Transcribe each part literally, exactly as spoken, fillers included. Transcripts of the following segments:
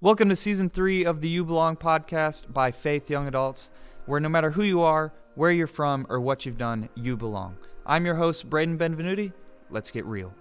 Welcome to Season three of the You Belong podcast by Faith Young Adults, where no matter who you are, where you're from, or what you've done, you belong. I'm your host, Brayden Benvenuti. Let's get real.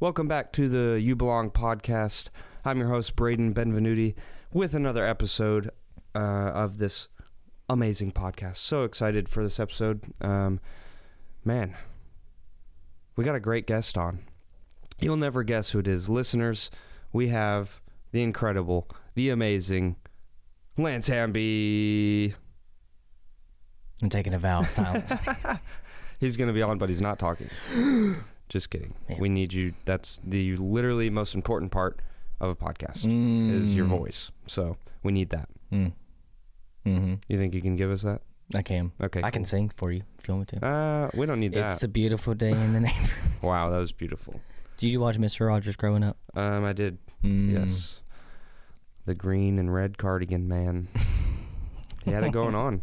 Welcome back to the You Belong podcast. I'm your host, Brayden Benvenuti, with another episode uh, of this amazing podcast. So excited for this episode. Um, man, we got a great guest on. You'll never guess who it is. Listeners, we have the incredible, the amazing Lance Hamby. I'm taking a vow of silence. He's going to be on, but he's not talking. Just kidding. Man. We need you. That's the literally most important part of a podcast mm. is your voice. So we need that. Mm. Mm-hmm. You think you can give us that? I can. Okay. I cool. can sing for you if you want me to. Uh, we don't need that. It's a beautiful day in the neighborhood. Wow, that was beautiful. Did you watch Mister Rogers growing up? Um, I did. Mm. Yes. The green and red cardigan man. He had it going on.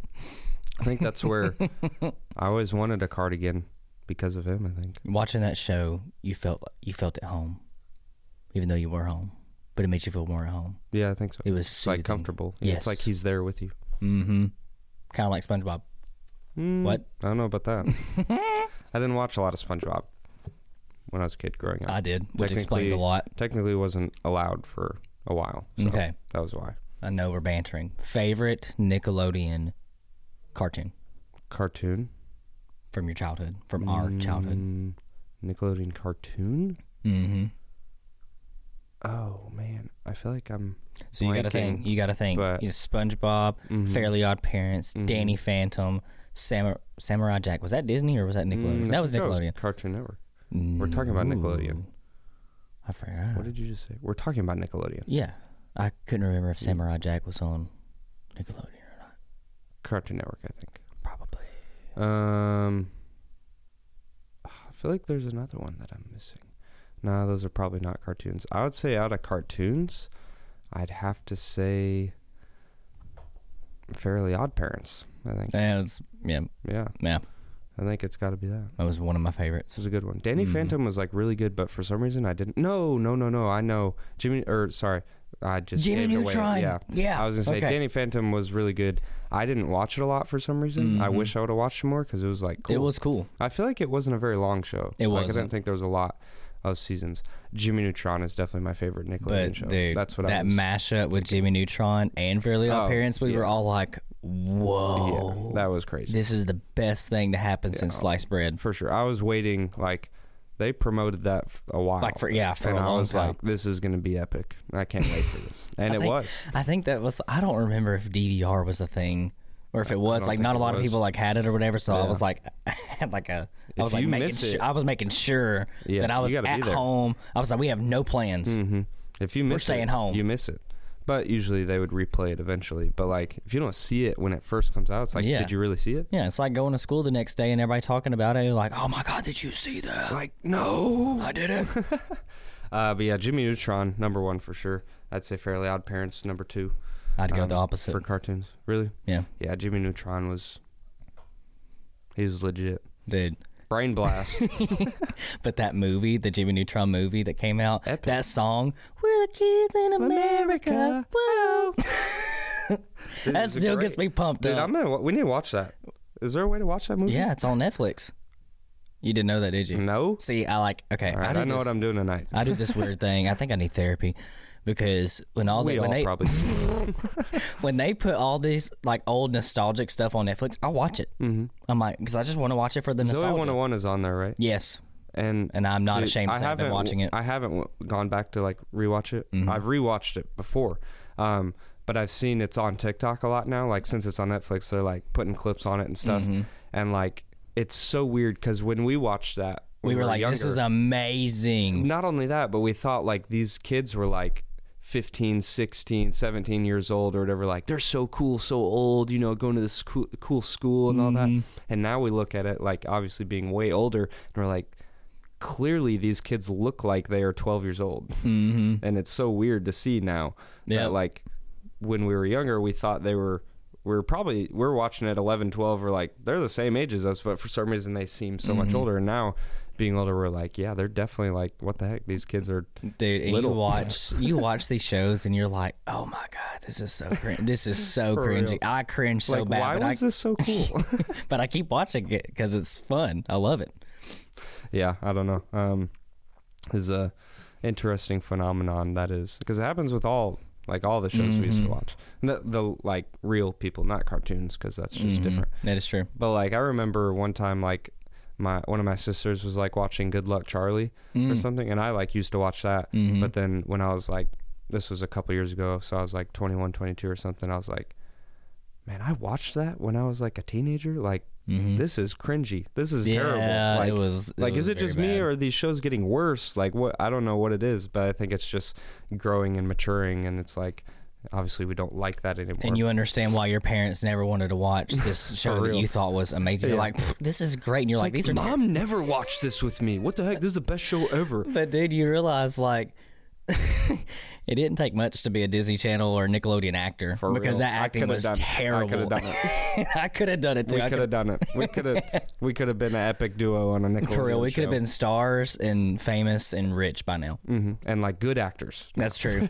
I think that's where I always wanted a cardigan. Because of him, I think. Watching that show, you felt you felt at home, even though you were home. But it made you feel more at home. Yeah, I think so. It was soothing. Like comfortable. Yes. It's like he's there with you. Mm-hmm. Kind of like SpongeBob. Mm, what? I don't know about that. I didn't watch a lot of SpongeBob when I was a kid growing up. I did, which explains a lot. Technically wasn't allowed for a while. So okay. That was why. I know we're bantering. Favorite Nickelodeon cartoon? Cartoon? From your childhood, from our childhood. Nickelodeon cartoon? Mm-hmm. Oh, man. I feel like I'm So you got to think. You got to think. You know, SpongeBob, mm-hmm. Fairly OddParents, mm-hmm. Danny Phantom, Samurai, Samurai Jack. Was that Disney or was that Nickelodeon? Mm, that was Nickelodeon. Was Cartoon Network. Mm-hmm. We're talking about Nickelodeon. I forgot. What did you just say? We're talking about Nickelodeon. Yeah. I couldn't remember if Samurai Jack was on Nickelodeon or not. Cartoon Network, I think. Probably. Um, I feel like there's another one that I'm missing. No, those are probably not cartoons. I would say out of cartoons, I'd have to say Fairly OddParents, I think. Yeah, it's, yeah. Yeah. Yeah. I think it's got to be that. That was one of my favorites. It was a good one. Danny mm-hmm. Phantom was like really good, but for some reason I didn't. No, no, no, no. I know. Jimmy, or sorry. I just Jimmy Neutron. Yeah. yeah. I was going to say, okay. Danny Phantom was really good. I didn't watch it a lot for some reason. Mm-hmm. I wish I would have watched it more because it was like cool. It was cool. I feel like it wasn't a very long show. It was. Like, I didn't think there was a lot of seasons. Jimmy Neutron is definitely my favorite Nickelodeon but, show. Dude, that's what that I was mashup with Jimmy Neutron and Fairly OddParents, oh, we yeah. were all like, whoa. Yeah, that was crazy. This is the best thing to happen yeah, since sliced bread. For sure. I was waiting like... They promoted that a while. Like for yeah, for and a long I was time. Like, this is going to be epic. I can't wait for this. And I it think, was. I think that was. I don't remember if D V R was a thing, or if it was. Like, not a lot was. of people like had it or whatever. So yeah. I was like, I had like a. I if was like making. Su- it, I was making sure yeah, that I was at home. I was like, we have no plans. Mm-hmm. If you miss, we're staying it, home. You miss it. But usually they would replay it eventually. But like, if you don't see it when it first comes out, it's like, yeah. did you really see it? Yeah, it's like going to school the next day and everybody talking about it. You're like, oh my God, did you see that? It's like, no, I didn't. uh, but yeah, Jimmy Neutron, number one for sure. I'd say Fairly OddParents, number two. I'd um, go the opposite. For cartoons. Really? Yeah. Yeah, Jimmy Neutron was, he was legit. Dude. Brain blast. But that movie, the Jimmy Neutron movie that came out, epic. That song, we're the kids in America, America. Whoa. Dude, that still great. Gets me pumped Dude, up. I'm gonna, we need to watch that. Is there a way to watch that movie? Yeah, it's on Netflix. You didn't know that, did you? No. See, I like, okay. Right, I, I know this, what I'm doing tonight. I do this weird thing. I think I need therapy. Because when all they, all when, they when they put all these like old nostalgic stuff on Netflix, I watch it. Mm-hmm. I'm like, because I just want to watch it for the nostalgia. Zoey one oh one is on there, right? Yes, and and I'm not dude, ashamed to say I've been watching it. I haven't gone back to like rewatch it. Mm-hmm. I've rewatched it before, um, but I've seen it's on TikTok a lot now. Like since it's on Netflix, they're like putting clips on it and stuff, mm-hmm. and like it's so weird because when we watched that, we, we were, were like, younger. This is amazing. Not only that, but we thought like these kids were like. fifteen, sixteen, seventeen years old or whatever, like, they're so cool, so old, you know, going to this cool, cool school and mm-hmm. all that. And now we look at it, like, obviously being way older, and we're like, clearly these kids look like they are twelve years old. Mm-hmm. And it's so weird to see now. Yeah. That, like, when we were younger, we thought they were, we we're probably, we we're watching at eleven, twelve, we're like, they're the same age as us, but for some reason they seem so mm-hmm. much older. And now, being older, we're like, yeah, they're definitely like, what the heck, these kids are dude and little. you watch you watch these shows and you're like, oh my god, this is so cringe. This is so cringy. I cringe so like, bad why but was I, this so cool but I keep watching it because it's fun. I love it. Yeah, I don't know. Um it's a interesting phenomenon that is, because it happens with all like all the shows mm-hmm. we used to watch, the, the like real people, not cartoons, because that's just mm-hmm. different. That is true. But like I remember one time, like my one of my sisters was like watching Good Luck Charlie mm. or something, and I like used to watch that mm-hmm. but then when I was like, this was a couple years ago, so I was like twenty-one, twenty-two or something, I was like, man, I watched that when I was like a teenager, like mm-hmm. this is cringy, this is yeah, terrible. Like, it was it like was is it just bad. Me, or are these shows getting worse? Like, what? I don't know what it is, but I think it's just growing and maturing, and it's like, obviously we don't like that anymore. And you understand why your parents never wanted to watch this show that you thought was amazing. Yeah. You're like, this is great. And you're like, like, these are mom ter- never watched this with me. What the heck? This is the best show ever. But dude, you realize like it didn't take much to be a Disney Channel or Nickelodeon actor. For because real. That acting was done, terrible. I could have done it. I could have done it too. We could have done it. We could have we could have been an epic duo on a Nickelodeon. For real, we could have been stars and famous and rich by now. Mm-hmm. And like good actors. That's true.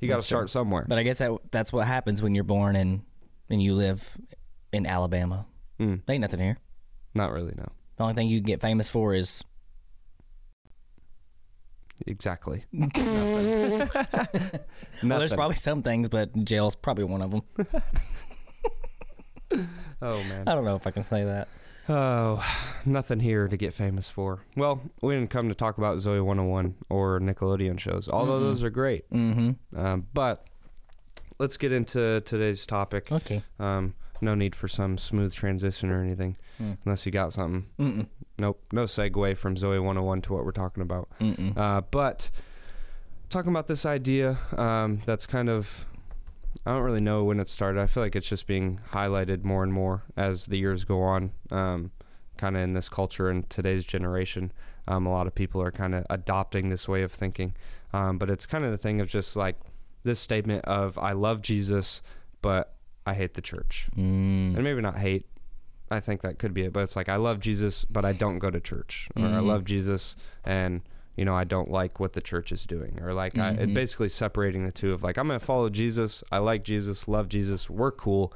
You got to start true. somewhere. But I guess that that's what happens when you're born and and you live in Alabama. Mm. There ain't nothing here. Not really. No. The only thing you can get famous for is. Exactly. Nothing. Well, there's probably some things, but jail's probably one of them. Oh man, I don't know if I can say that. Oh, nothing here to get famous for. Well, we didn't come to talk about Zoey one oh one or Nickelodeon shows, although mm-hmm. those are great. Mm-hmm. Um, but let's get into today's topic. Okay. Um, no need for some smooth transition or anything, mm. unless you got something. Mm-mm. Nope, no segue from Zoey one oh one to what we're talking about. Uh, but talking about this idea um, that's kind of, I don't really know when it started. I feel like it's just being highlighted more and more as the years go on, um, kind of in this culture and today's generation. Um, a lot of people are kind of adopting this way of thinking. Um, but it's kind of the thing of just like this statement of, I love Jesus, but I hate the church. Mm. And maybe not hate. I think that could be it. But it's like, I love Jesus, but I don't go to church. Or mm-hmm. I love Jesus and, you know, I don't like what the church is doing. Or like, mm-hmm. I, it basically separating the two of like, I'm going to follow Jesus. I like Jesus, love Jesus. We're cool.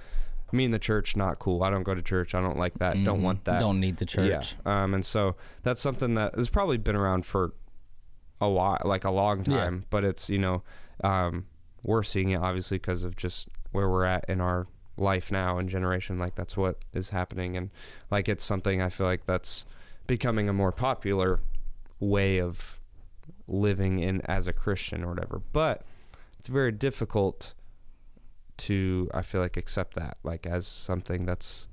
Me and the church, not cool. I don't go to church. I don't like that. Mm-hmm. Don't want that. Don't need the church. Yeah. Um, and so that's something that has probably been around for a while, like a long time. Yeah. But it's, you know, um, we're seeing it obviously because of just where we're at in our life now and generation, like that's what is happening. And like it's something I feel like that's becoming a more popular way of living in as a Christian or whatever. But it's very difficult to, I feel like, accept that like as something that's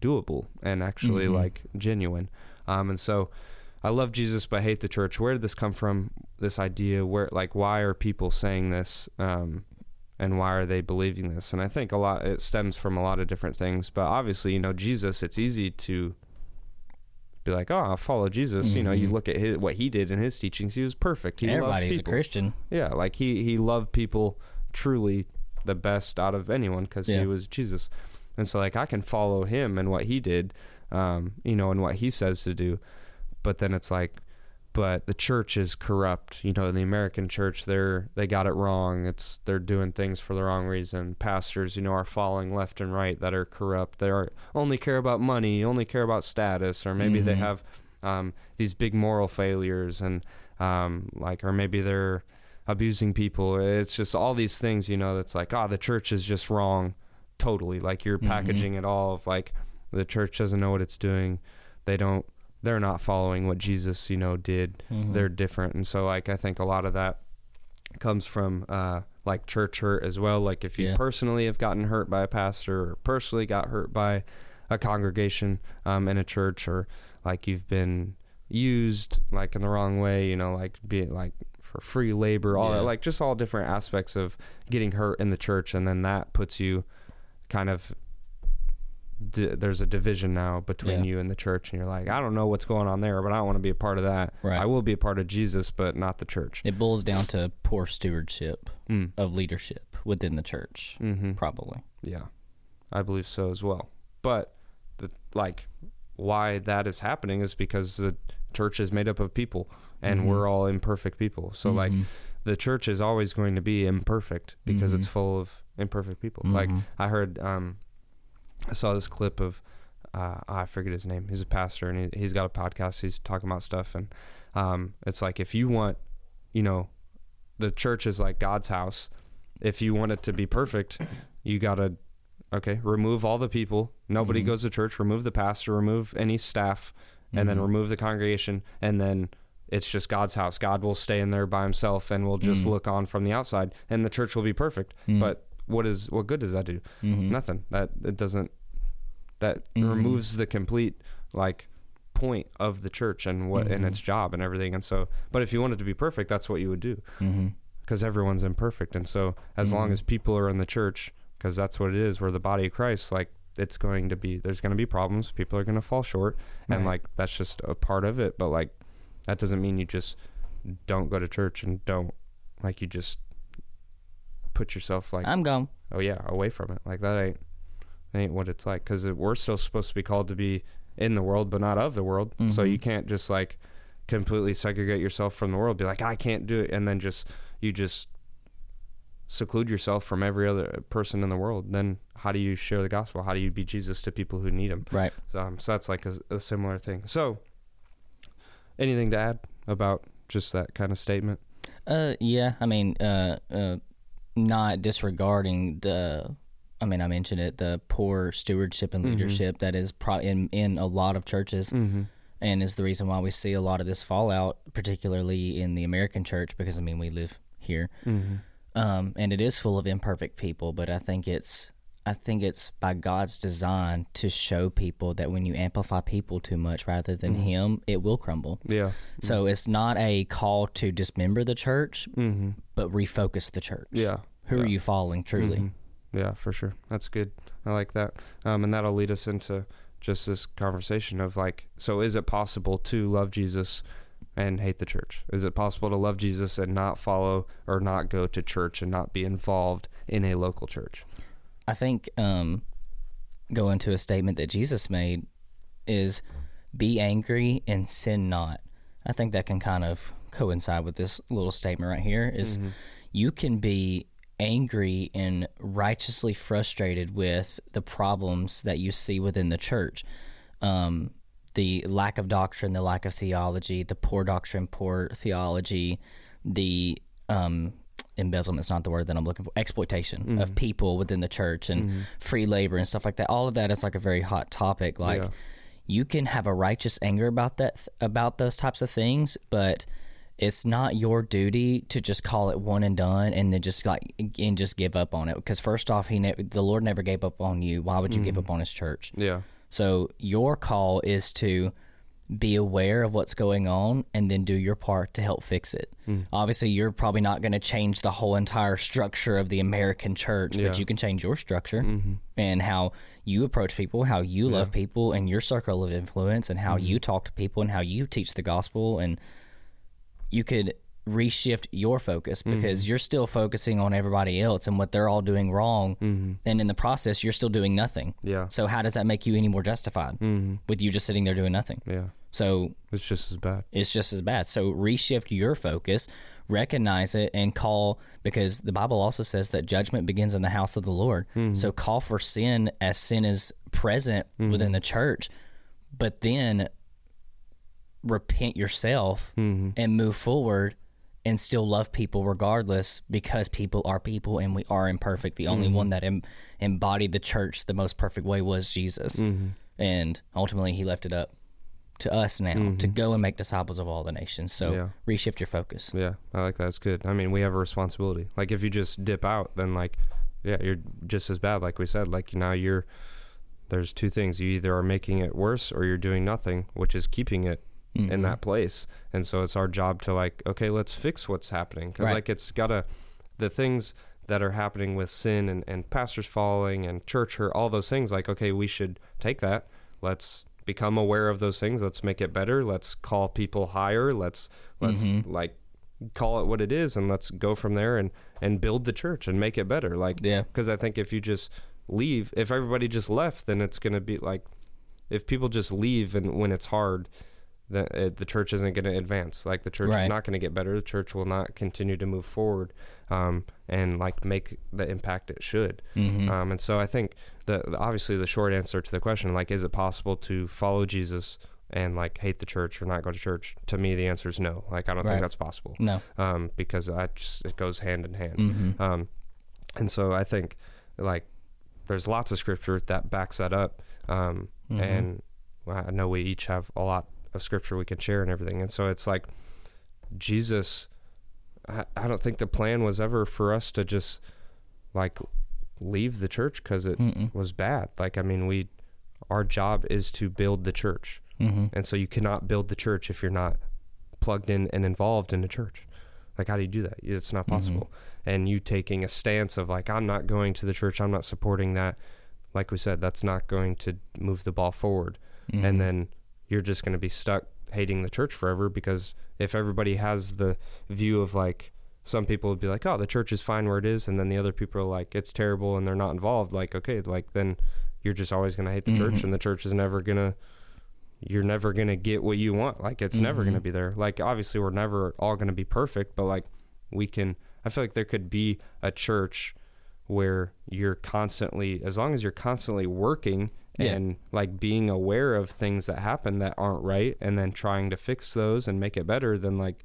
doable and actually mm-hmm. like genuine. Um, and so I love Jesus, but I hate the church. Where did this come from? This idea where like, why are people saying this? Um, And why are they believing this? And I think a lot, it stems from a lot of different things. But obviously, you know, Jesus, it's easy to be like, oh, I'll follow Jesus. Mm-hmm. You know, you look at his, what he did in his teachings. He was perfect. He Everybody's loved people. a Christian. Yeah, like he, he loved people truly the best out of anyone because yeah. he was Jesus. And so, like, I can follow him and what he did, um, you know, and what he says to do. But then it's like, but the church is corrupt. You know, the American church, they're, they got it wrong. It's, they're doing things for the wrong reason. Pastors, you know, are following left and right that are corrupt. They are only care about money, only care about status, or maybe mm-hmm. they have, um, these big moral failures and, um, like, or maybe they're abusing people. It's just all these things, you know, that's like, ah, oh, the church is just wrong. Totally. Like you're packaging mm-hmm. it all of like, the church doesn't know what it's doing. They don't, they're not following what Jesus, you know, did. Mm-hmm. They're different. And so, like, I think a lot of that comes from, uh, like, church hurt as well. Like, if you yeah. personally have gotten hurt by a pastor or personally got hurt by a congregation um, in a church, or, like, you've been used, like, in the wrong way, you know, like, be like or free labor, all yeah. that, like just all different aspects of getting hurt in the church. And then that puts you kind of, d- there's a division now between yeah. you and the church. And you're like, I don't know what's going on there, but I don't want to be a part of that. Right. I will be a part of Jesus, but not the church. It boils down to poor stewardship mm. of leadership within the church, mm-hmm. probably. Yeah, I believe so as well. But the, like why that is happening is because the church is made up of people and mm-hmm. we're all imperfect people. So mm-hmm. like the church is always going to be imperfect because mm-hmm. it's full of imperfect people. Mm-hmm. Like I heard, um, I saw this clip of, uh, I forget his name. He's a pastor and he, he's got a podcast. He's talking about stuff. And, um, it's like, if you want, you know, the church is like God's house. If you want it to be perfect, you gotta, okay, remove all the people. Nobody mm-hmm. goes to church. Remove the pastor, remove any staff, and mm-hmm. then remove the congregation, and then it's just God's house. God will stay in there by himself, and we'll just mm-hmm. look on from the outside, and the church will be perfect. Mm-hmm. But what is what good does that do? Mm-hmm. Nothing. That it doesn't. That mm-hmm. removes the complete like point of the church and what mm-hmm. and its job and everything. And so, but if you want it to be perfect, that's what you would do, because mm-hmm. everyone's imperfect. And so, as mm-hmm. long as people are in the church, because that's what it is, we're the body of Christ. Like, it's going to be, there's going to be problems. People are going to fall short. Right. And like, that's just a part of it. But like, that doesn't mean you just don't go to church and don't like, you just put yourself like, I'm gone. Oh yeah. Away from it. Like that ain't, that ain't what it's like. Cause it, we're still supposed to be called to be in the world, but not of the world. Mm-hmm. So you can't just like completely segregate yourself from the world. Be like, I can't do it. And then just, you just seclude yourself from every other person in the world. Then how do you share the gospel? How do you be Jesus to people who need him? Right. So, um, so that's like a, a similar thing. So anything to add about just that kind of statement? Uh, yeah. I mean, uh, uh, not disregarding the, I mean, I mentioned it, the poor stewardship and leadership mm-hmm. that is pro- in, in a lot of churches mm-hmm. and is the reason why we see a lot of this fallout, particularly in the American church, because I mean, we live here mm-hmm. um, and it is full of imperfect people, but I think it's, I think it's by God's design to show people that when you amplify people too much rather than mm-hmm. him, it will crumble. Yeah. So mm-hmm. it's not a call to dismember the church, mm-hmm. but refocus the church. Yeah. Who yeah. are you following truly? Mm-hmm. Yeah, for sure. That's good. I like that. Um, and that'll lead us into just this conversation of like, so is it possible to love Jesus and hate the church? Is it possible to love Jesus and not follow or not go to church and not be involved in a local church? I think um, going to a statement that Jesus made is be angry and sin not. I think that can kind of coincide with this little statement right here is mm-hmm. you can be angry and righteously frustrated with the problems that you see within the church. Um, the lack of doctrine, the lack of theology, the poor doctrine, poor theology, the... Um, Embezzlement is not the word that I'm looking for. Exploitation mm-hmm. of people within the church and mm-hmm. free labor and stuff like that. All of that is like a very hot topic. Like yeah. you can have a righteous anger about that, about those types of things, but it's not your duty to just call it one and done and then just like and just give up on it. Because first off, he ne- the Lord never gave up on you. Why would you mm-hmm. give up on his church? Yeah. So your call is to be aware of what's going on and then do your part to help fix it. Mm. Obviously, you're probably not going to change the whole entire structure of the American church, yeah. but you can change your structure mm-hmm. and how you approach people, how you yeah. love people and your circle of influence and how mm-hmm. you talk to people and how you teach the gospel. And you could reshift your focus because mm-hmm. you're still focusing on everybody else and what they're all doing wrong. Mm-hmm. And in the process, you're still doing nothing. Yeah. So how does that make you any more justified mm-hmm. with you just sitting there doing nothing? Yeah. So it's just as bad. It's just as bad. So reshift your focus, recognize it, and call, because the Bible also says that judgment begins in the house of the Lord. Mm-hmm. So call for sin as sin is present mm-hmm. within the church, but then repent yourself mm-hmm. and move forward and still love people regardless, because people are people and we are imperfect. The only mm-hmm. one that em- embodied the church the most perfect way was Jesus. Mm-hmm. And ultimately he left it up to us now mm-hmm. to go and make disciples of all the nations. So yeah. reshift your focus. Yeah, I like that. It's good. I mean, we have a responsibility. Like if you just dip out, then like, yeah, you're just as bad. Like we said, like now you're, there's two things. You either are making it worse or you're doing nothing, which is keeping it mm-hmm. in that place. And so it's our job to like, okay, let's fix what's happening. Because right. like it's gotta, the things that are happening with sin and, and pastors falling and church hurt, all those things, like, okay, we should take that. Let's become aware of those things. Let's make it better. Let's call people higher. Let's, let's mm-hmm. like call it what it is, and let's go from there and, and build the church and make it better. Like, yeah. Cause I think if you just leave, if everybody just left, then it's going to be like, if people just leave and when it's hard, the, it, the church isn't going to advance. Like the church right. is not going to get better. The church will not continue to move forward um, and like make the impact it should. Mm-hmm. Um, and so I think the, the obviously the short answer to the question, like, is it possible to follow Jesus and like hate the church or not go to church? To me, the answer is no. Like I don't right. think that's possible. No, um, because I just, it goes hand in hand. Mm-hmm. Um, and so I think like there's lots of scripture that backs that up. Um, mm-hmm. And I know we each have a lot of scripture we can share and everything. And so it's like Jesus, I, I don't think the plan was ever for us to just like leave the church because it Mm-mm. was bad. Like, I mean, we, our job is to build the church. Mm-hmm. And so you cannot build the church if you're not plugged in and involved in the church. Like, how do you do that? It's not possible. Mm-hmm. And you taking a stance of like, I'm not going to the church, I'm not supporting that. Like we said, that's not going to move the ball forward. Mm-hmm. And then you're just going to be stuck hating the church forever, because if everybody has the view of like, some people would be like, oh, the church is fine where it is, and then the other people are like, it's terrible, and they're not involved. Like, okay, like then you're just always going to hate the mm-hmm. church, and the church is never going to, you're never going to get what you want. Like it's mm-hmm. never going to be there. Like obviously we're never all going to be perfect, but like we can, I feel like there could be a church where you're constantly, as long as you're constantly working Yeah. and like being aware of things that happen that aren't right and then trying to fix those and make it better, then like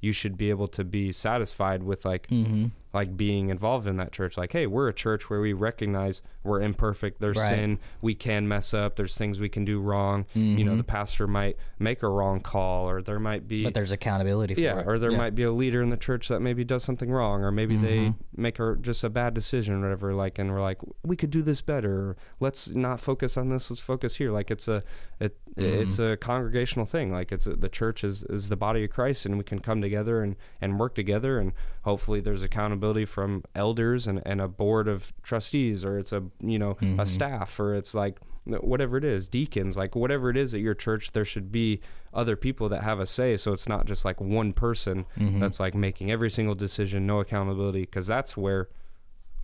you should be able to be satisfied with like mm-hmm. like being involved in that church. Like, hey, we're a church where we recognize we're imperfect, there's right. sin, we can mess up, there's things we can do wrong. Mm-hmm. You know, the pastor might make a wrong call, or there might be, but there's accountability for yeah, it. Or there yeah. might be a leader in the church that maybe does something wrong, or maybe mm-hmm. they make a, just a bad decision or whatever, like, and we're like, we could do this better, let's not focus on this, let's focus here. Like it's a it, mm-hmm. it's a congregational thing. Like it's a, the church is, is the body of Christ, and we can come together and, and work together, and hopefully there's accountability from elders and, and a board of trustees, or it's a, you know, mm-hmm. a staff, or it's like whatever it is, deacons, like whatever it is at your church, there should be other people that have a say. So it's not just like one person mm-hmm. that's like making every single decision, no accountability, because that's where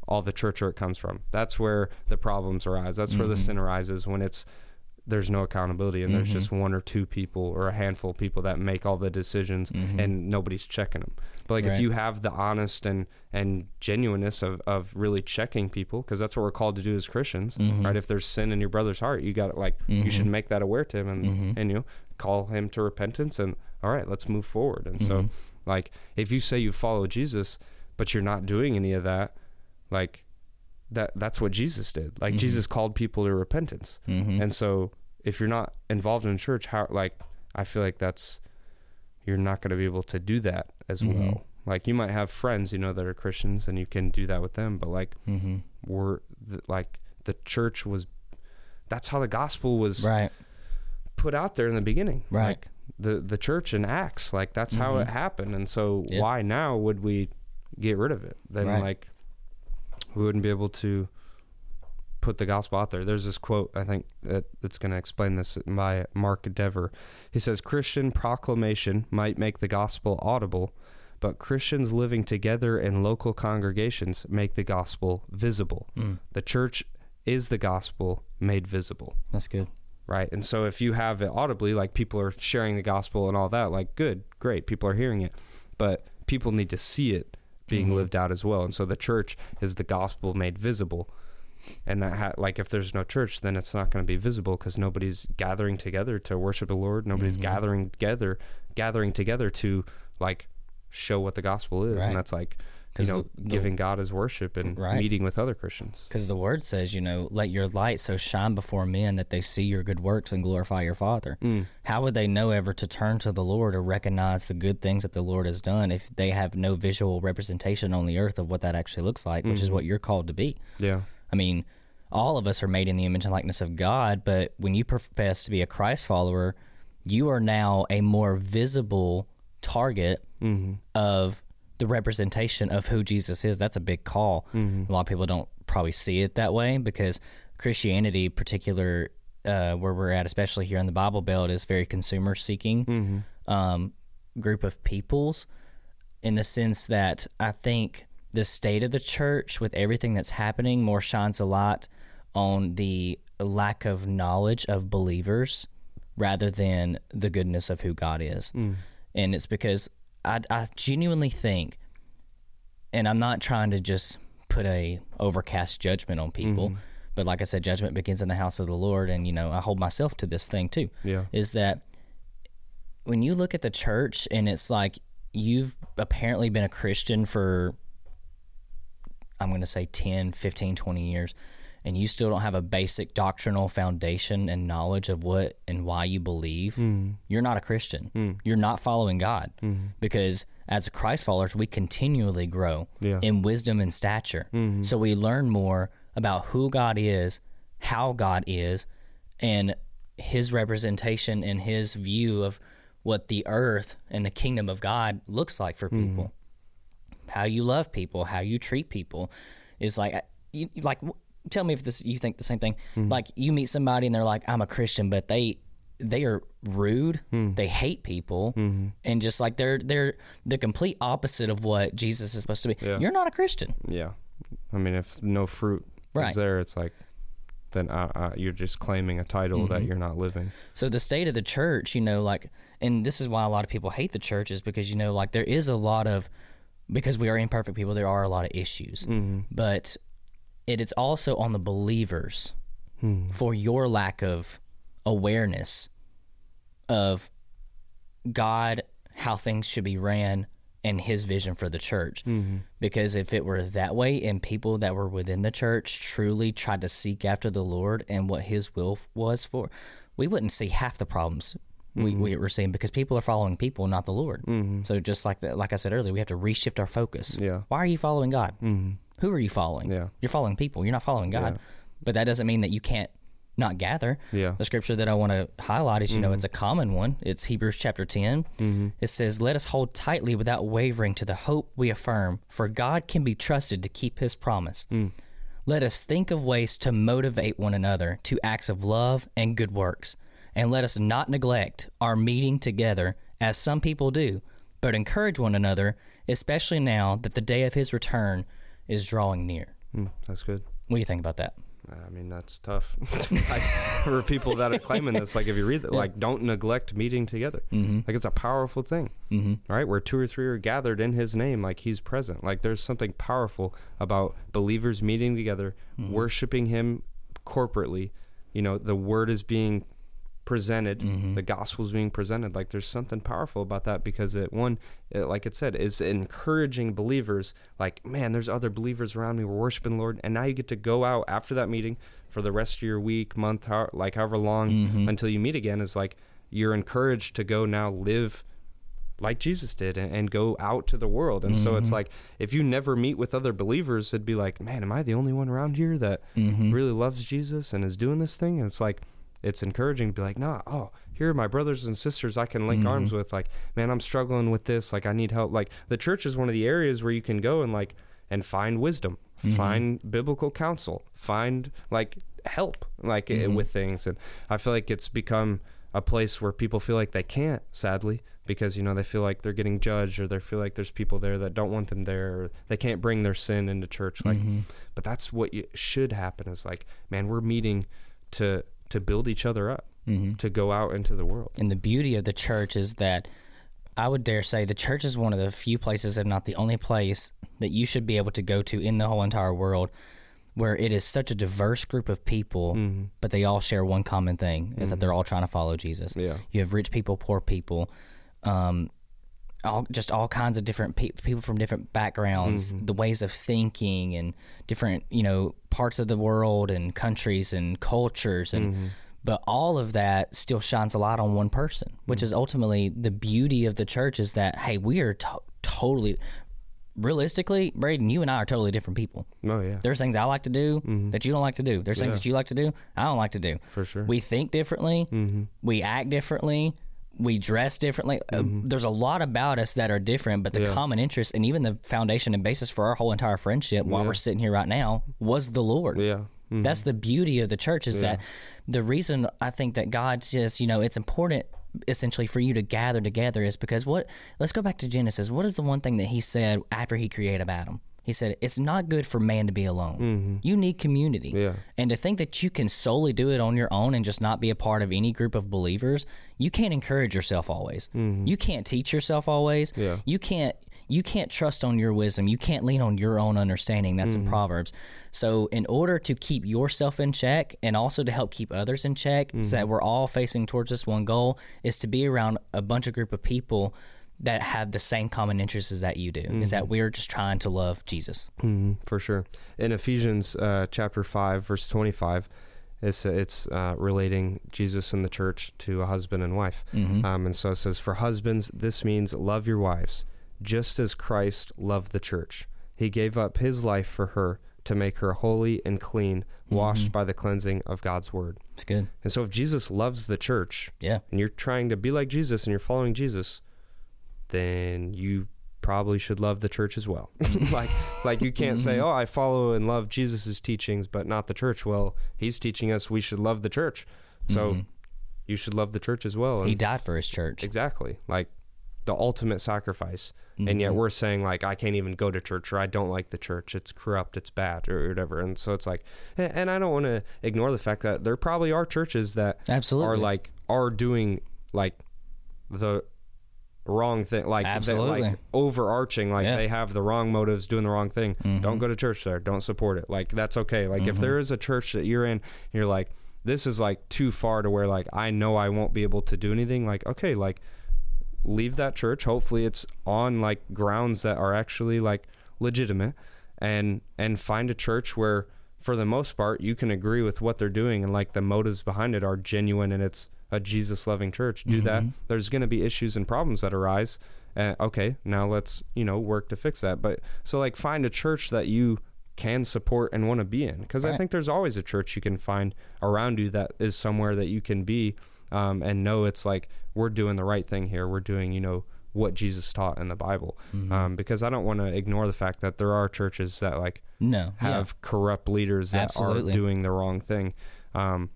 all the church hurt comes from. That's where the problems arise. That's mm-hmm. where the sin arises, when it's, there's no accountability, and mm-hmm. there's just one or two people or a handful of people that make all the decisions mm-hmm. and nobody's checking them. But like right. if you have the honest and, and genuineness of, of really checking people, because that's what we're called to do as Christians, mm-hmm. right? If there's sin in your brother's heart, you got to like, mm-hmm. you should make that aware to him, and, mm-hmm. and you know, call him to repentance, and all right, let's move forward. And mm-hmm. so like, if you say you follow Jesus, but you're not doing any of that, like, that that's what Jesus did. Like mm-hmm. Jesus called people to repentance. Mm-hmm. And so if you're not involved in church, how, like, I feel like that's, you're not going to be able to do that as mm-hmm. well. Like you might have friends, you know, that are Christians, and you can do that with them. But like, mm-hmm. we're the, like the church was, that's how the gospel was right. put out there in the beginning. Right. Like the, the church in Acts, like that's mm-hmm. how it happened. And so yep. why now would we get rid of it? Then right. like, we wouldn't be able to put the gospel out there. There's this quote, I think, that, that's going to explain this, by Mark Dever. He says, Christian proclamation might make the gospel audible, but Christians living together in local congregations make the gospel visible. Mm. The church is the gospel made visible. That's good. Right? And so if you have it audibly, like people are sharing the gospel and all that, like, good, great, people are hearing it. But people need to see it being mm-hmm. lived out as well. And so the church is the gospel made visible. And that ha- like if there's no church, then it's not going to be visible, because nobody's gathering together to worship the Lord. Nobody's mm-hmm. gathering together, gathering together to like show what the gospel is. Right. And that's like, you know, the, the, giving God his worship and right. meeting with other Christians. Because the word says, you know, let your light so shine before men that they see your good works and glorify your Father. Mm. How would they know ever to turn to the Lord or recognize the good things that the Lord has done if they have no visual representation on the earth of what that actually looks like, which mm-hmm. is what you're called to be? Yeah. I mean, all of us are made in the image and likeness of God, but when you profess to be a Christ follower, you are now a more visible target mm-hmm. of the representation of who Jesus is. That's a big call. Mm-hmm. A lot of people don't probably see it that way because Christianity, particular uh, where we're at, especially here in the Bible Belt, is very consumer-seeking mm-hmm. um, group of peoples, in the sense that I think the state of the church, with everything that's happening, more shines a light on the lack of knowledge of believers rather than the goodness of who God is. Mm. And it's because I, I genuinely think, and I'm not trying to just put a overcast judgment on people, mm-hmm. but like I said, judgment begins in the house of the Lord, and, you know, I hold myself to this thing too, yeah. is that when you look at the church and it's like you've apparently been a Christian for, I'm going to say ten, fifteen, twenty years, and you still don't have a basic doctrinal foundation and knowledge of what and why you believe, mm. you're not a Christian. Mm. You're not following God. Mm. Because as Christ followers, we continually grow yeah. in wisdom and stature. Mm-hmm. So we learn more about who God is, how God is, and his representation and his view of what the earth and the kingdom of God looks like for mm-hmm. people. How you love people, how you treat people is like, you, like, tell me if this you think the same thing. Mm. Like, you meet somebody and they're like, I'm a Christian, but they they are rude. Mm. They hate people. Mm-hmm. And just like they're they're the complete opposite of what Jesus is supposed to be. Yeah. You're not a Christian. Yeah. I mean, if no fruit right. is there, it's like, then I, I, you're just claiming a title mm-hmm. that you're not living. So the state of the church, you know, like, and this is why a lot of people hate the church, is because, you know, like there is a lot of, because we are imperfect people, there are a lot of issues. Mm-hmm. But it is also on the believers hmm. for your lack of awareness of God, how things should be ran, and his vision for the church. Mm-hmm. Because if it were that way and people that were within the church truly tried to seek after the Lord and what his will was for, we wouldn't see half the problems mm-hmm. we, we were seeing, because people are following people, not the Lord. Mm-hmm. So just like that, like I said earlier, we have to reshift our focus. Yeah. Why are you following God? Mm-hmm. Who are you following? Yeah. You're following people. You're not following God. Yeah. But that doesn't mean that you can't not gather. Yeah. The scripture that I want to highlight is, you mm-hmm. know, it's a common one. It's Hebrews chapter ten. Mm-hmm. It says, let us hold tightly without wavering to the hope we affirm, for God can be trusted to keep his promise. Mm. Let us think of ways to motivate one another to acts of love and good works. And let us not neglect our meeting together, as some people do, but encourage one another, especially now that the day of his return is drawing near. Mm, that's good. What do you think about that? I mean, that's tough. Like, for people that are claiming this, like if you read that, yeah. like don't neglect meeting together. Mm-hmm. Like it's a powerful thing, mm-hmm. right? Where two or three are gathered in his name, like he's present. Like there's something powerful about believers meeting together, mm-hmm. worshiping him corporately. You know, the word is being presented, mm-hmm. the gospel's being presented. Like there's something powerful about that, because it one it, like it said, is encouraging believers, like, man, there's other believers around me, we're worshiping the Lord, and now you get to go out after that meeting for the rest of your week, month, how, like however long mm-hmm. until you meet again, is like you're encouraged to go now live like Jesus did, and, and go out to the world. And mm-hmm. so it's like, if you never meet with other believers, it'd be like, man, am I the only one around here that mm-hmm. really loves Jesus and is doing this thing? And it's like, it's encouraging to be like, nah, oh, here are my brothers and sisters I can link mm-hmm. arms with. Like, man, I'm struggling with this. Like, I need help. Like, the church is one of the areas where you can go and, like, and find wisdom, mm-hmm. find biblical counsel, find, like, help, like, mm-hmm. it, with things. And I feel like it's become a place where people feel like they can't, sadly, because, you know, they feel like they're getting judged, or they feel like there's people there that don't want them there, or they can't bring their sin into church. Like, mm-hmm. but that's what you, should happen, is, like, man, we're meeting to... to build each other up, mm-hmm. to go out into the world. And the beauty of the church is that I would dare say the church is one of the few places, if not the only place, that you should be able to go to in the whole entire world, where it is such a diverse group of people, mm-hmm. but they all share one common thing, is mm-hmm. that they're all trying to follow Jesus. Yeah. You have rich people, poor people, um, all just all kinds of different pe- people from different backgrounds, mm-hmm. the ways of thinking, and different, you know, parts of the world and countries and cultures, and mm-hmm. but all of that still shines a light on one person, which mm-hmm. is ultimately the beauty of the church, is that, hey, we are to- totally realistically, Brayden, you and I are totally different people. Oh yeah. There's things I like to do mm-hmm. that you don't like to do. There's yeah. things that you like to do I don't like to do. For sure. We think differently. Mm-hmm. We act differently. we dress differently. Mm-hmm. Uh, there's a lot about us that are different, but the yeah. common interest and even the foundation and basis for our whole entire friendship while yeah. we're sitting here right now was the Lord. Yeah. Mm-hmm. That's the beauty of the church is yeah. that the reason I think that God's just, you know, it's important essentially for you to gather together is because what, let's go back to Genesis. What is the one thing that he said after he created Adam? He said, it's not good for man to be alone. Mm-hmm. You need community. Yeah. And to think that you can solely do it on your own and just not be a part of any group of believers, you can't encourage yourself always. Mm-hmm. You can't teach yourself always. Yeah. You can't you can't trust on your wisdom. You can't lean on your own understanding. That's mm-hmm. in Proverbs. So in order to keep yourself in check and also to help keep others in check, mm-hmm. so that we're all facing towards this one goal, is to be around a bunch of group of people that have the same common interests as that you do, mm-hmm. is that we're just trying to love Jesus. Mm-hmm, for sure. In Ephesians uh, chapter five, verse twenty-five, it's, it's uh, relating Jesus and the church to a husband and wife. Mm-hmm. Um, and so it says, for husbands, this means love your wives, just as Christ loved the church. He gave up his life for her to make her holy and clean, washed mm-hmm. by the cleansing of God's word. It's good. And so if Jesus loves the church, yeah, and you're trying to be like Jesus and you're following Jesus, then you probably should love the church as well. like like you can't say, oh, I follow and love Jesus's teachings, but not the church. Well, he's teaching us we should love the church. So mm-hmm. you should love the church as well. And he died for his church. Exactly. Like the ultimate sacrifice. Mm-hmm. And yet we're saying like, I can't even go to church, or I don't like the church. It's corrupt. It's bad, or whatever. And so it's like, and I don't want to ignore the fact that there probably are churches that Absolutely. are like, are doing like the wrong thing, like absolutely like overarching, like yeah. they have the wrong motives, doing the wrong thing. Mm-hmm. Don't go to church there, don't support it. Like that's okay. Like mm-hmm. if there is a church that you're in and you're like, this is like too far to where like I know I won't be able to do anything, like okay, like leave that church. Hopefully it's on like grounds that are actually like legitimate, and and find a church where for the most part you can agree with what they're doing and like the motives behind it are genuine and it's a Jesus-loving church. Do mm-hmm. that. There's going to be issues and problems that arise. Uh, okay, now let's, you know, work to fix that. But so like find a church that you can support and want to be in, because right. I think there's always a church you can find around you that is somewhere that you can be um, and know it's like, we're doing the right thing here. We're doing, you know, what Jesus taught in the Bible. Mm-hmm. Um, because I don't want to ignore the fact that there are churches that like no, have yeah. corrupt leaders that Absolutely. are doing the wrong thing. Um,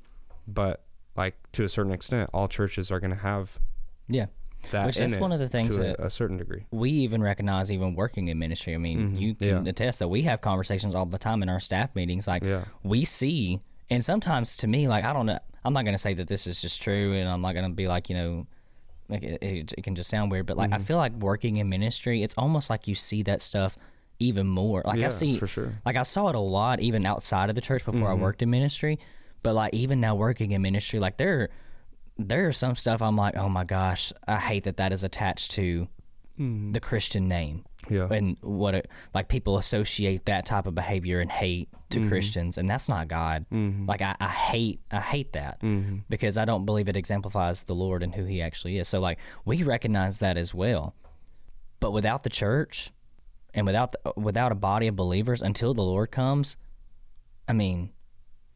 but like to a certain extent, all churches are going to have yeah, that which that's one of the things to a, that a certain degree we even recognize even working in ministry. I mean, mm-hmm. you can yeah. attest that we have conversations all the time in our staff meetings. Like yeah. we see, and sometimes to me, like I don't know, I'm not going to say that this is just true, and I'm not going to be like, you know, like it, it, it can just sound weird, but like mm-hmm. I feel like working in ministry, it's almost like you see that stuff even more. Like yeah, I see, for sure. like I saw it a lot even outside of the church before mm-hmm. I worked in ministry. But like even now working in ministry, like there, there are some stuff I'm like, oh my gosh, I hate that that is attached to mm. the Christian name. Yeah. And what it, like people associate that type of behavior and hate to mm-hmm. Christians, and that's not God. Mm-hmm. Like I, I hate, I hate that mm-hmm. because I don't believe it exemplifies the Lord and who He actually is. So like we recognize that as well, but without the church and without the, without a body of believers until the Lord comes, I mean.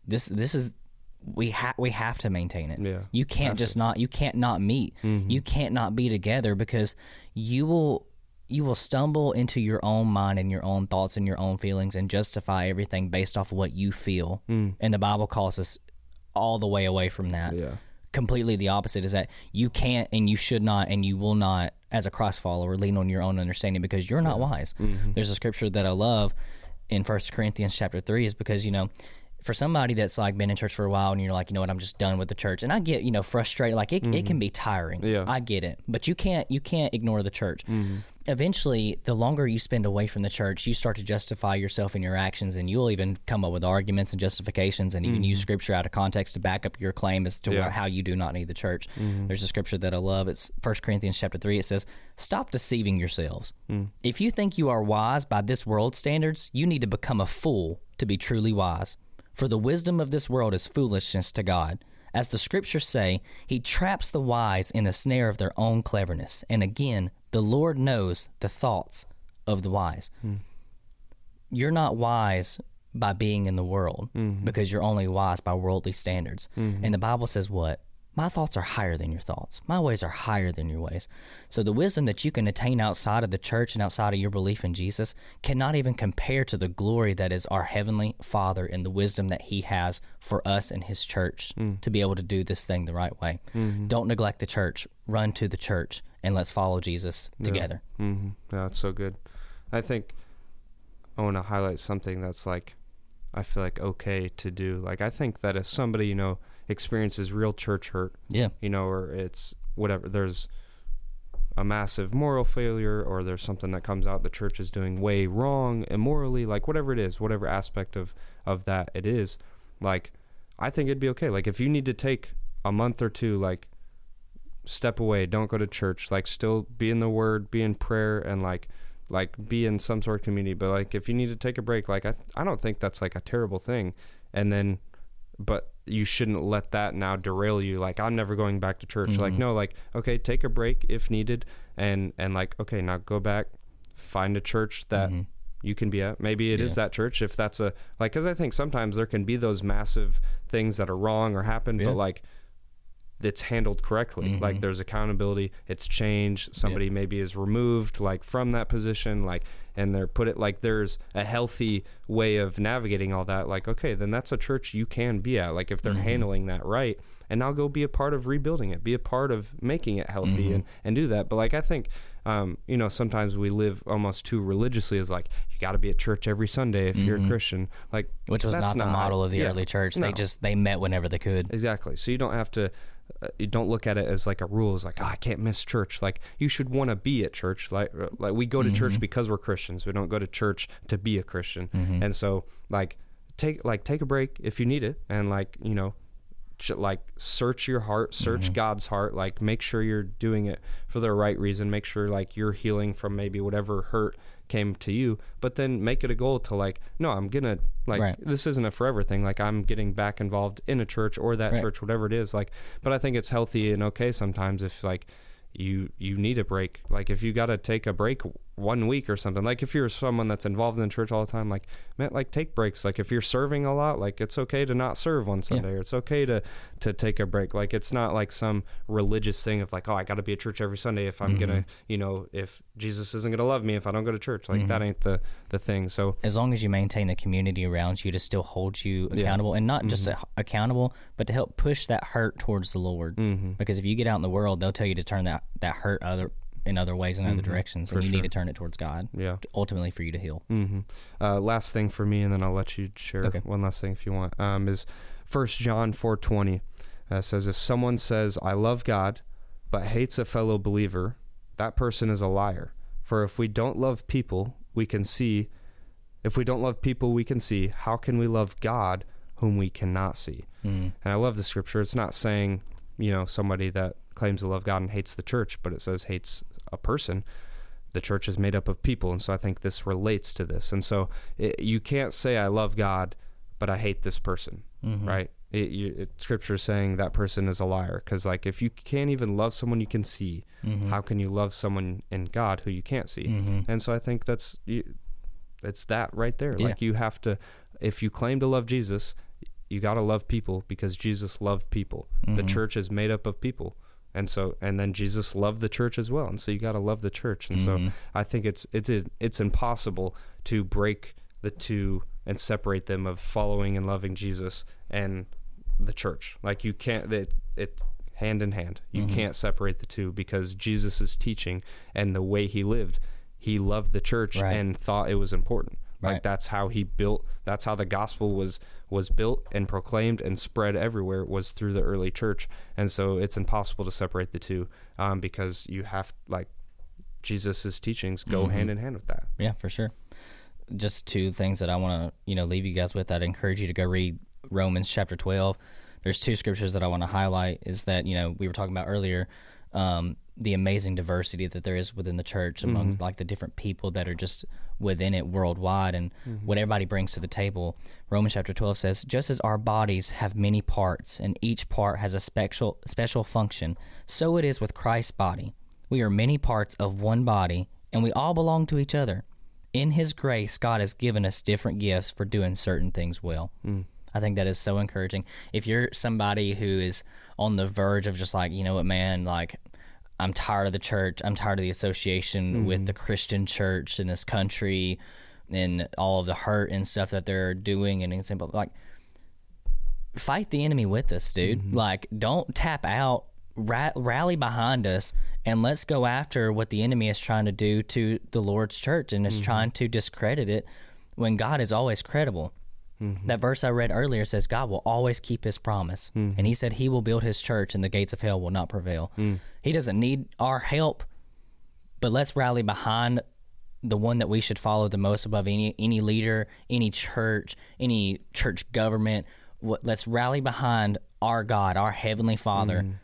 This this is we have we have to maintain it. Yeah, you can't just not you can't not meet. Mm-hmm. You can't not be together, because you will you will stumble into your own mind and your own thoughts and your own feelings and justify everything based off what you feel. Mm. And the Bible calls us all the way away from that. Yeah. Completely the opposite is that you can't and you should not and you will not as a Christ follower lean on your own understanding, because you're not yeah. wise. Mm-hmm. There's a scripture that I love in First Corinthians chapter three, is because, you know, for somebody that's like been in church for a while and you're like, you know what, I'm just done with the church. And I get, you know, frustrated. Like it, mm-hmm. it can be tiring. Yeah. I get it. But you can't, you can't ignore the church. Mm-hmm. Eventually, the longer you spend away from the church, you start to justify yourself and your actions, and you'll even come up with arguments and justifications and even mm-hmm. use scripture out of context to back up your claim as to yeah. how you do not need the church. Mm-hmm. There's a scripture that I love. It's First Corinthians chapter three. It says, stop deceiving yourselves. Mm. If you think you are wise by this world's standards, you need to become a fool to be truly wise. For the wisdom of this world is foolishness to God. As the scriptures say, He traps the wise in the snare of their own cleverness. And again, the Lord knows the thoughts of the wise. Mm. You're not wise by being in the world, mm-hmm. because you're only wise by worldly standards. Mm-hmm. And the Bible says what? My thoughts are higher than your thoughts. My ways are higher than your ways. So the wisdom that you can attain outside of the church and outside of your belief in Jesus cannot even compare to the glory that is our Heavenly Father and the wisdom that He has for us and His church mm. to be able to do this thing the right way. Mm-hmm. Don't neglect the church. Run to the church, and let's follow Jesus yeah. together. Mm-hmm. Yeah, that's so good. I think I want to highlight something that's like, I feel like okay to do. Like, I think that if somebody, you know, experiences real church hurt, yeah, you know, or it's whatever, there's a massive moral failure, or there's something that comes out the church is doing way wrong immorally, like whatever it is, whatever aspect of, of that it is, like, I think it'd be okay. Like, if you need to take a month or two, like, step away, don't go to church, like, still be in the Word, be in prayer, and like, like be in some sort of community. But like, if you need to take a break, like, I, th- I don't think that's like a terrible thing. And then, but you shouldn't let that now derail you. Like, I'm never going back to church. Mm-hmm. Like, no, like, okay, take a break if needed. And, and like, okay, now go back, find a church that mm-hmm. you can be at. Maybe it yeah. is that church. If that's a, like, cause I think sometimes there can be those massive things that are wrong or happen, yeah. but like, it's handled correctly. Mm-hmm. Like, there's accountability, it's change. Somebody yeah. maybe is removed like from that position, like, and they're put it like there's a healthy way of navigating all that. Like, okay, then that's a church you can be at. Like, if they're mm-hmm. handling that right, and now go be a part of rebuilding it, be a part of making it healthy mm-hmm. and, and do that. But like, I think, um, you know, sometimes we live almost too religiously as like, you got to be at church every Sunday if mm-hmm. you're a Christian, like, which was not the not, model of the yeah, early church. No. They just, they met whenever they could. Exactly. So you don't have to, Uh, you don't look at it as like a rule. It's like, oh, I can't miss church. Like, you should want to be at church. Like, like we go to mm-hmm. church because we're Christians. We don't go to church to be a Christian. Mm-hmm. And so, like, take like take a break if you need it, and like, you know, ch- like search your heart, search mm-hmm. God's heart. Like, make sure you're doing it for the right reason. Make sure like you're healing from maybe whatever hurt came to you, but then make it a goal to like, no, I'm gonna like right. this isn't a forever thing. Like, I'm getting back involved in a church or that right. church, whatever it is. Like, but I think it's healthy and okay sometimes if like you you need a break. Like, if you gotta take a break one week or something. Like, if you're someone that's involved in church all the time, like, man, like, take breaks. Like, if you're serving a lot, like, it's okay to not serve one Sunday, yeah. or it's okay to to take a break. Like, it's not like some religious thing of like, oh, I got to be at church every Sunday if I'm mm-hmm. gonna, you know, if Jesus isn't gonna love me if I don't go to church. Like, mm-hmm. that ain't the the thing. So as long as you maintain the community around you to still hold you accountable, yeah. and not mm-hmm. just accountable, but to help push that hurt towards the Lord, mm-hmm. because if you get out in the world, they'll tell you to turn that that hurt other. in other ways and other mm-hmm, directions, and you sure. need to turn it towards God yeah. ultimately for you to heal. Mm-hmm. Uh, last thing for me, and then I'll let you share okay. one last thing if you want, um, is First John four twenty uh, says, if someone says, I love God, but hates a fellow believer, that person is a liar. For if we don't love people, we can see, if we don't love people, we can see, how can we love God whom we cannot see? Mm. And I love the scripture. It's not saying, you know, somebody that claims to love God and hates the church, but it says hates a person. The church is made up of people, and so I think this relates to this. And so it, you can't say I love God, but I hate this person, mm-hmm. right? It, you, it, scripture is saying that person is a liar, because like if you can't even love someone you can see, mm-hmm. how can you love someone in God who you can't see? Mm-hmm. And so I think that's you, it's that right there. Yeah. Like you have to, if you claim to love Jesus, you got to love people because Jesus loved people. Mm-hmm. The church is made up of people. And so, and then Jesus loved the church as well. And so you got to love the church. And mm-hmm. so I think it's, it's, it's impossible to break the two and separate them of following and loving Jesus and the church. Like you can't, it, it hand in hand, you mm-hmm. can't separate the two because Jesus' teaching and the way he lived, he loved the church right. and thought it was important. Like right. that's how he built, that's how the gospel was, was built and proclaimed and spread everywhere was through the early church. And so it's impossible to separate the two um, because you have, like, Jesus's teachings go mm-hmm. hand in hand with that. Yeah, for sure. Just two things that I want to, you know, leave you guys with. I'd encourage you to go read Romans chapter twelve. There's two scriptures that I want to highlight is that, you know, we were talking about earlier, um, the amazing diversity that there is within the church among mm-hmm. like the different people that are just within it worldwide and mm-hmm. what everybody brings to the table. Romans chapter twelve says, just as our bodies have many parts and each part has a special, special function, so it is with Christ's body. We are many parts of one body and we all belong to each other. In his grace, God has given us different gifts for doing certain things well. Mm. I think that is so encouraging. If you're somebody who is on the verge of just like, you know what, man, like I'm tired of the church. I'm tired of the association mm-hmm. with the Christian church in this country and all of the hurt and stuff that they're doing. And example, like fight the enemy with us, dude. Mm-hmm. Like don't tap out, ra- rally behind us, and let's go after what the enemy is trying to do to the Lord's church. And is mm-hmm. trying to discredit it when God is always credible. Mm-hmm. That verse I read earlier says God will always keep his promise. Mm-hmm. And he said he will build his church and the gates of hell will not prevail. Mm. He doesn't need our help, but let's rally behind the one that we should follow the most above any any leader, any church, any church government. What, let's rally behind our God, our Heavenly Father, mm.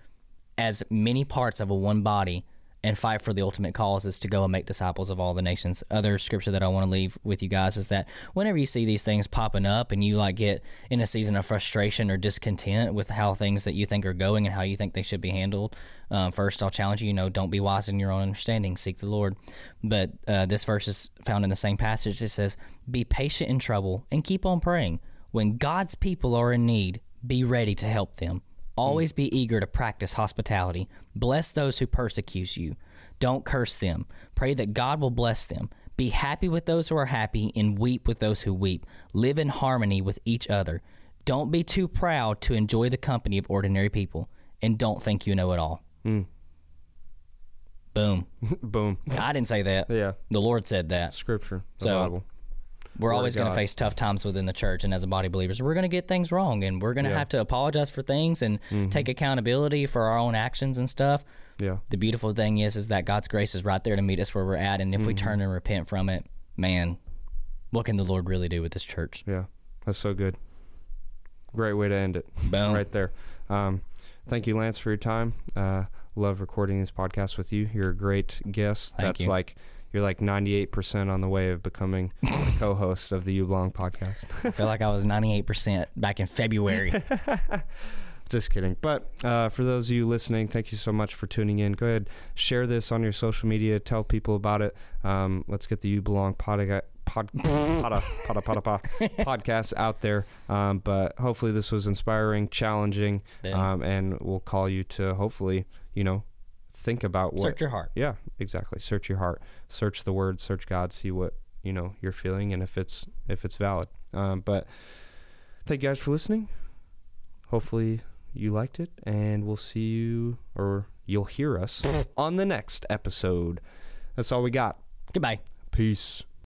as many parts of a one body, and fight for the ultimate cause is to go and make disciples of all the nations. Other scripture that I want to leave with you guys is that whenever you see these things popping up and you like get in a season of frustration or discontent with how things that you think are going and how you think they should be handled, uh, first I'll challenge you, you know, don't be wise in your own understanding. Seek the Lord. But uh, this verse is found in the same passage. It says, be patient in trouble and keep on praying. When God's people are in need, be ready to help them. Always be eager to practice hospitality. Bless those who persecute you. Don't curse them. Pray that God will bless them. Be happy with those who are happy and weep with those who weep. Live in harmony with each other. Don't be too proud to enjoy the company of ordinary people, and don't think you know it all. Mm. Boom. Boom. I didn't say that. Yeah. The Lord said that. Scripture. The so, Bible. We're always going to face tough times within the church, and as a body believers, we're going to get things wrong, and we're going to yeah. have to apologize for things and mm-hmm. take accountability for our own actions and stuff. Yeah. The beautiful thing is, is that God's grace is right there to meet us where we're at, and if mm-hmm. we turn and repent from it, man, what can the Lord really do with this church? Yeah, that's so good. Great way to end it. Boom. Right there. Um, thank you, Lance, for your time. Uh, love recording this podcast with you. You're a great guest. Thank that's you. like... You're like ninety-eight percent on the way of becoming the co-host of the You Belong podcast. I feel like I was ninety-eight percent back in February. Just kidding. But uh, for those of you listening, thank you so much for tuning in. Go ahead, share this on your social media. Tell people about it. Um, let's get the You Belong podcast. Pod, pod, pod, pod, pod, pod, podcasts out there, um, but hopefully this was inspiring, challenging, um, and we'll call you to hopefully, you know, think about what search your heart. Yeah, exactly. Search your heart. Search the word, search God, see what, you know, you're feeling and if it's if it's valid. Um, but thank you guys for listening. Hopefully you liked it, and we'll see you, or you'll hear us on the next episode. That's all we got. Goodbye. Peace.